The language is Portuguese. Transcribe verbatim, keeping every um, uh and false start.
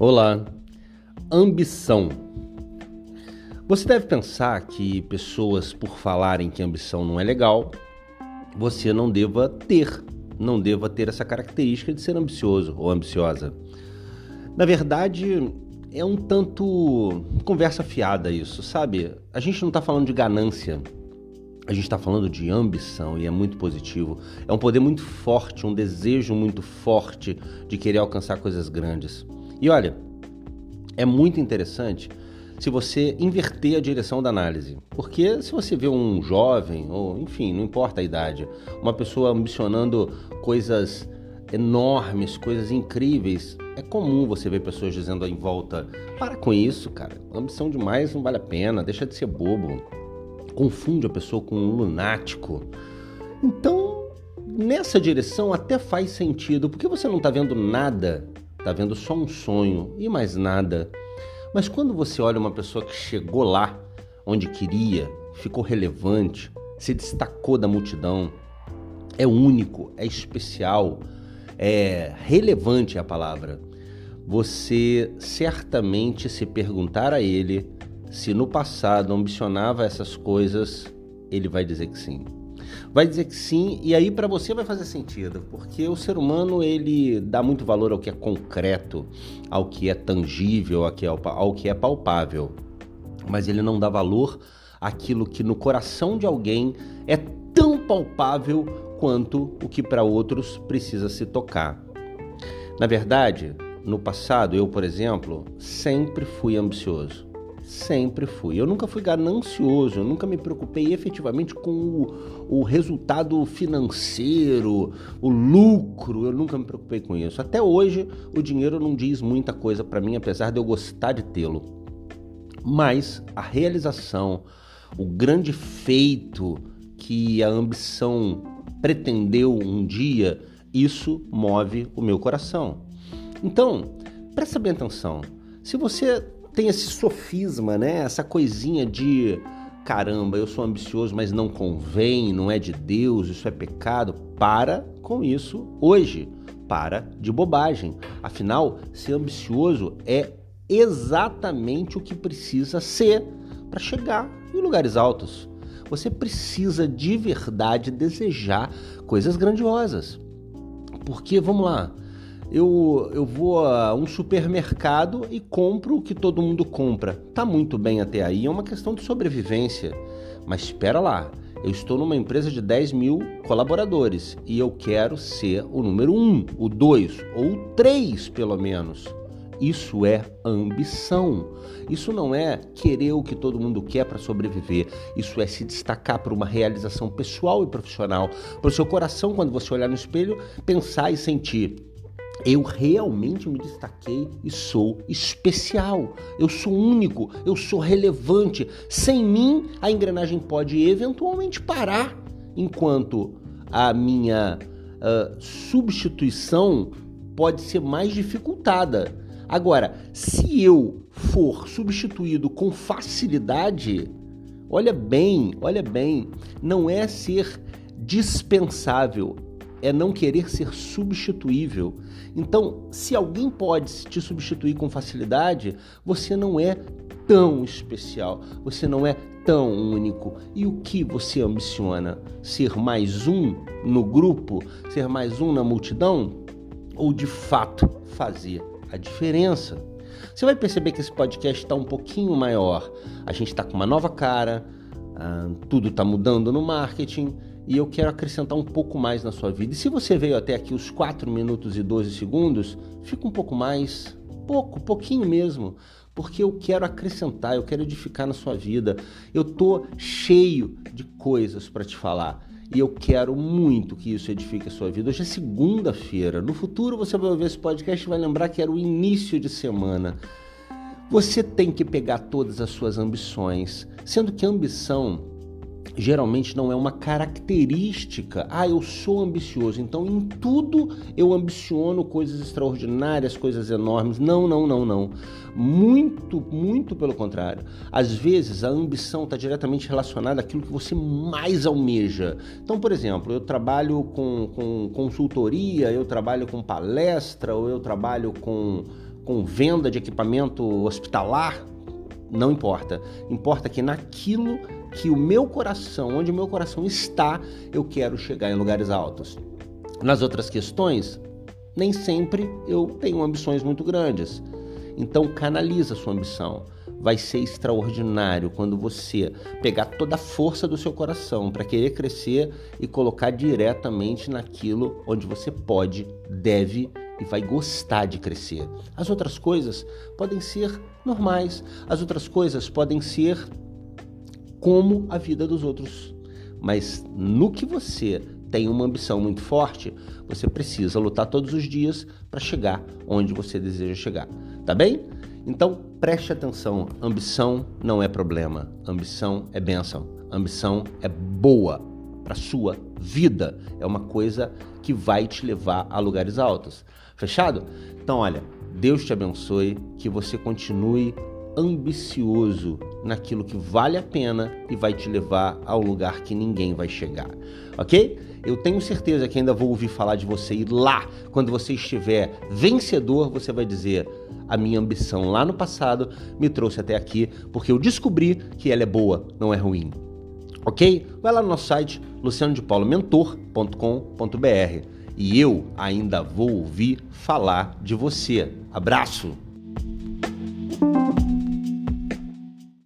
Olá, ambição. Você deve pensar que pessoas, por falarem que ambição não é legal, você não deva ter, não deva ter essa característica de ser ambicioso ou ambiciosa. Na verdade, é um tanto conversa fiada isso, sabe? A gente não está falando de ganância, a gente está falando de ambição, e é muito positivo. É um poder muito forte, um desejo muito forte de querer alcançar coisas grandes. E olha, é muito interessante se você inverter a direção da análise, porque se você vê um jovem, ou enfim, não importa a idade, uma pessoa ambicionando coisas enormes, coisas incríveis, é comum você ver pessoas dizendo em volta: para com isso, cara, ambição demais não vale a pena, deixa de ser bobo, confunde a pessoa com um lunático. Então, nessa direção até faz sentido, porque você não está vendo nada, está vendo só um sonho e mais nada. Mas quando você olha uma pessoa que chegou lá onde queria, ficou relevante, se destacou da multidão, é único, é especial, é relevante a palavra, você certamente, se perguntar a ele se no passado ambicionava essas coisas, ele vai dizer que sim. Vai dizer que sim, e aí para você vai fazer sentido, porque o ser humano, ele dá muito valor ao que é concreto, ao que é tangível, ao que é palpável, mas ele não dá valor àquilo que no coração de alguém é tão palpável quanto o que para outros precisa se tocar. Na verdade, no passado, eu, por exemplo, sempre fui ambicioso. Sempre fui. Eu nunca fui ganancioso, eu nunca me preocupei efetivamente com o, o resultado financeiro, o lucro, eu nunca me preocupei com isso. Até hoje, o dinheiro não diz muita coisa para mim, apesar de eu gostar de tê-lo. Mas a realização, o grande feito que a ambição pretendeu um dia, isso move o meu coração. Então, presta bem atenção. Se você tem esse sofisma, né? Essa coisinha de caramba, eu sou ambicioso, mas não convém, não é de Deus, isso é pecado. Para com isso hoje, para de bobagem. Afinal, ser ambicioso é exatamente o que precisa ser para chegar em lugares altos. Você precisa de verdade desejar coisas grandiosas. Porque, vamos lá, Eu, eu vou a um supermercado e compro o que todo mundo compra. Tá muito bem até aí, é uma questão de sobrevivência. Mas espera lá, eu estou numa empresa de dez mil colaboradores e eu quero ser o número um, o dois ou o três pelo menos. Isso é ambição. Isso não é querer o que todo mundo quer para sobreviver. Isso é se destacar por uma realização pessoal e profissional. Para o seu coração, quando você olhar no espelho, pensar e sentir: eu realmente me destaquei e sou especial, eu sou único, eu sou relevante. Sem mim, a engrenagem pode eventualmente parar, enquanto a minha uh, substituição pode ser mais dificultada. Agora, se eu for substituído com facilidade, olha bem, olha bem, não é ser dispensável, é não querer ser substituível. Então, se alguém pode te substituir com facilidade, você não é tão especial, você não é tão único. E o que você ambiciona? Ser mais um no grupo? Ser mais um na multidão? Ou, de fato, fazer a diferença? Você vai perceber que esse podcast está um pouquinho maior. A gente está com uma nova cara, tudo está mudando no marketing, e eu quero acrescentar um pouco mais na sua vida. E se você veio até aqui os quatro minutos e doze segundos, fica um pouco mais, pouco, pouquinho mesmo, porque eu quero acrescentar, eu quero edificar na sua vida. Eu tô cheio de coisas para te falar e eu quero muito que isso edifique a sua vida. Hoje é segunda-feira, no futuro você vai ouvir esse podcast e vai lembrar que era o início de semana. Você tem que pegar todas as suas ambições, sendo que a ambição geralmente não é uma característica. Ah, eu sou ambicioso, então em tudo eu ambiciono coisas extraordinárias, coisas enormes. Não, não, não, não. Muito, muito pelo contrário. Às vezes a ambição está diretamente relacionada àquilo que você mais almeja. Então, por exemplo, eu trabalho com, com consultoria, eu trabalho com palestra, ou eu trabalho com... com venda de equipamento hospitalar, não importa. Importa que naquilo que o meu coração, onde o meu coração está, eu quero chegar em lugares altos. Nas outras questões, nem sempre eu tenho ambições muito grandes. Então canaliza a sua ambição. Vai ser extraordinário quando você pegar toda a força do seu coração para querer crescer e colocar diretamente naquilo onde você pode, deve e vai gostar de crescer. As outras coisas podem ser normais, as outras coisas podem ser como a vida dos outros. Mas no que você tem uma ambição muito forte, você precisa lutar todos os dias para chegar onde você deseja chegar, tá bem? Então, preste atenção, ambição não é problema, ambição é bênção, ambição é boa para a sua vida, é uma coisa que vai te levar a lugares altos, fechado? Então, olha, Deus te abençoe, que você continue ambicioso naquilo que vale a pena e vai te levar ao lugar que ninguém vai chegar, ok? Eu tenho certeza que ainda vou ouvir falar de você e lá, quando você estiver vencedor, você vai dizer: a minha ambição lá no passado me trouxe até aqui, porque eu descobri que ela é boa, não é ruim, ok? Vai lá no nosso site, luciano de paulo mentor ponto com ponto b r, e eu ainda vou ouvir falar de você. Abraço!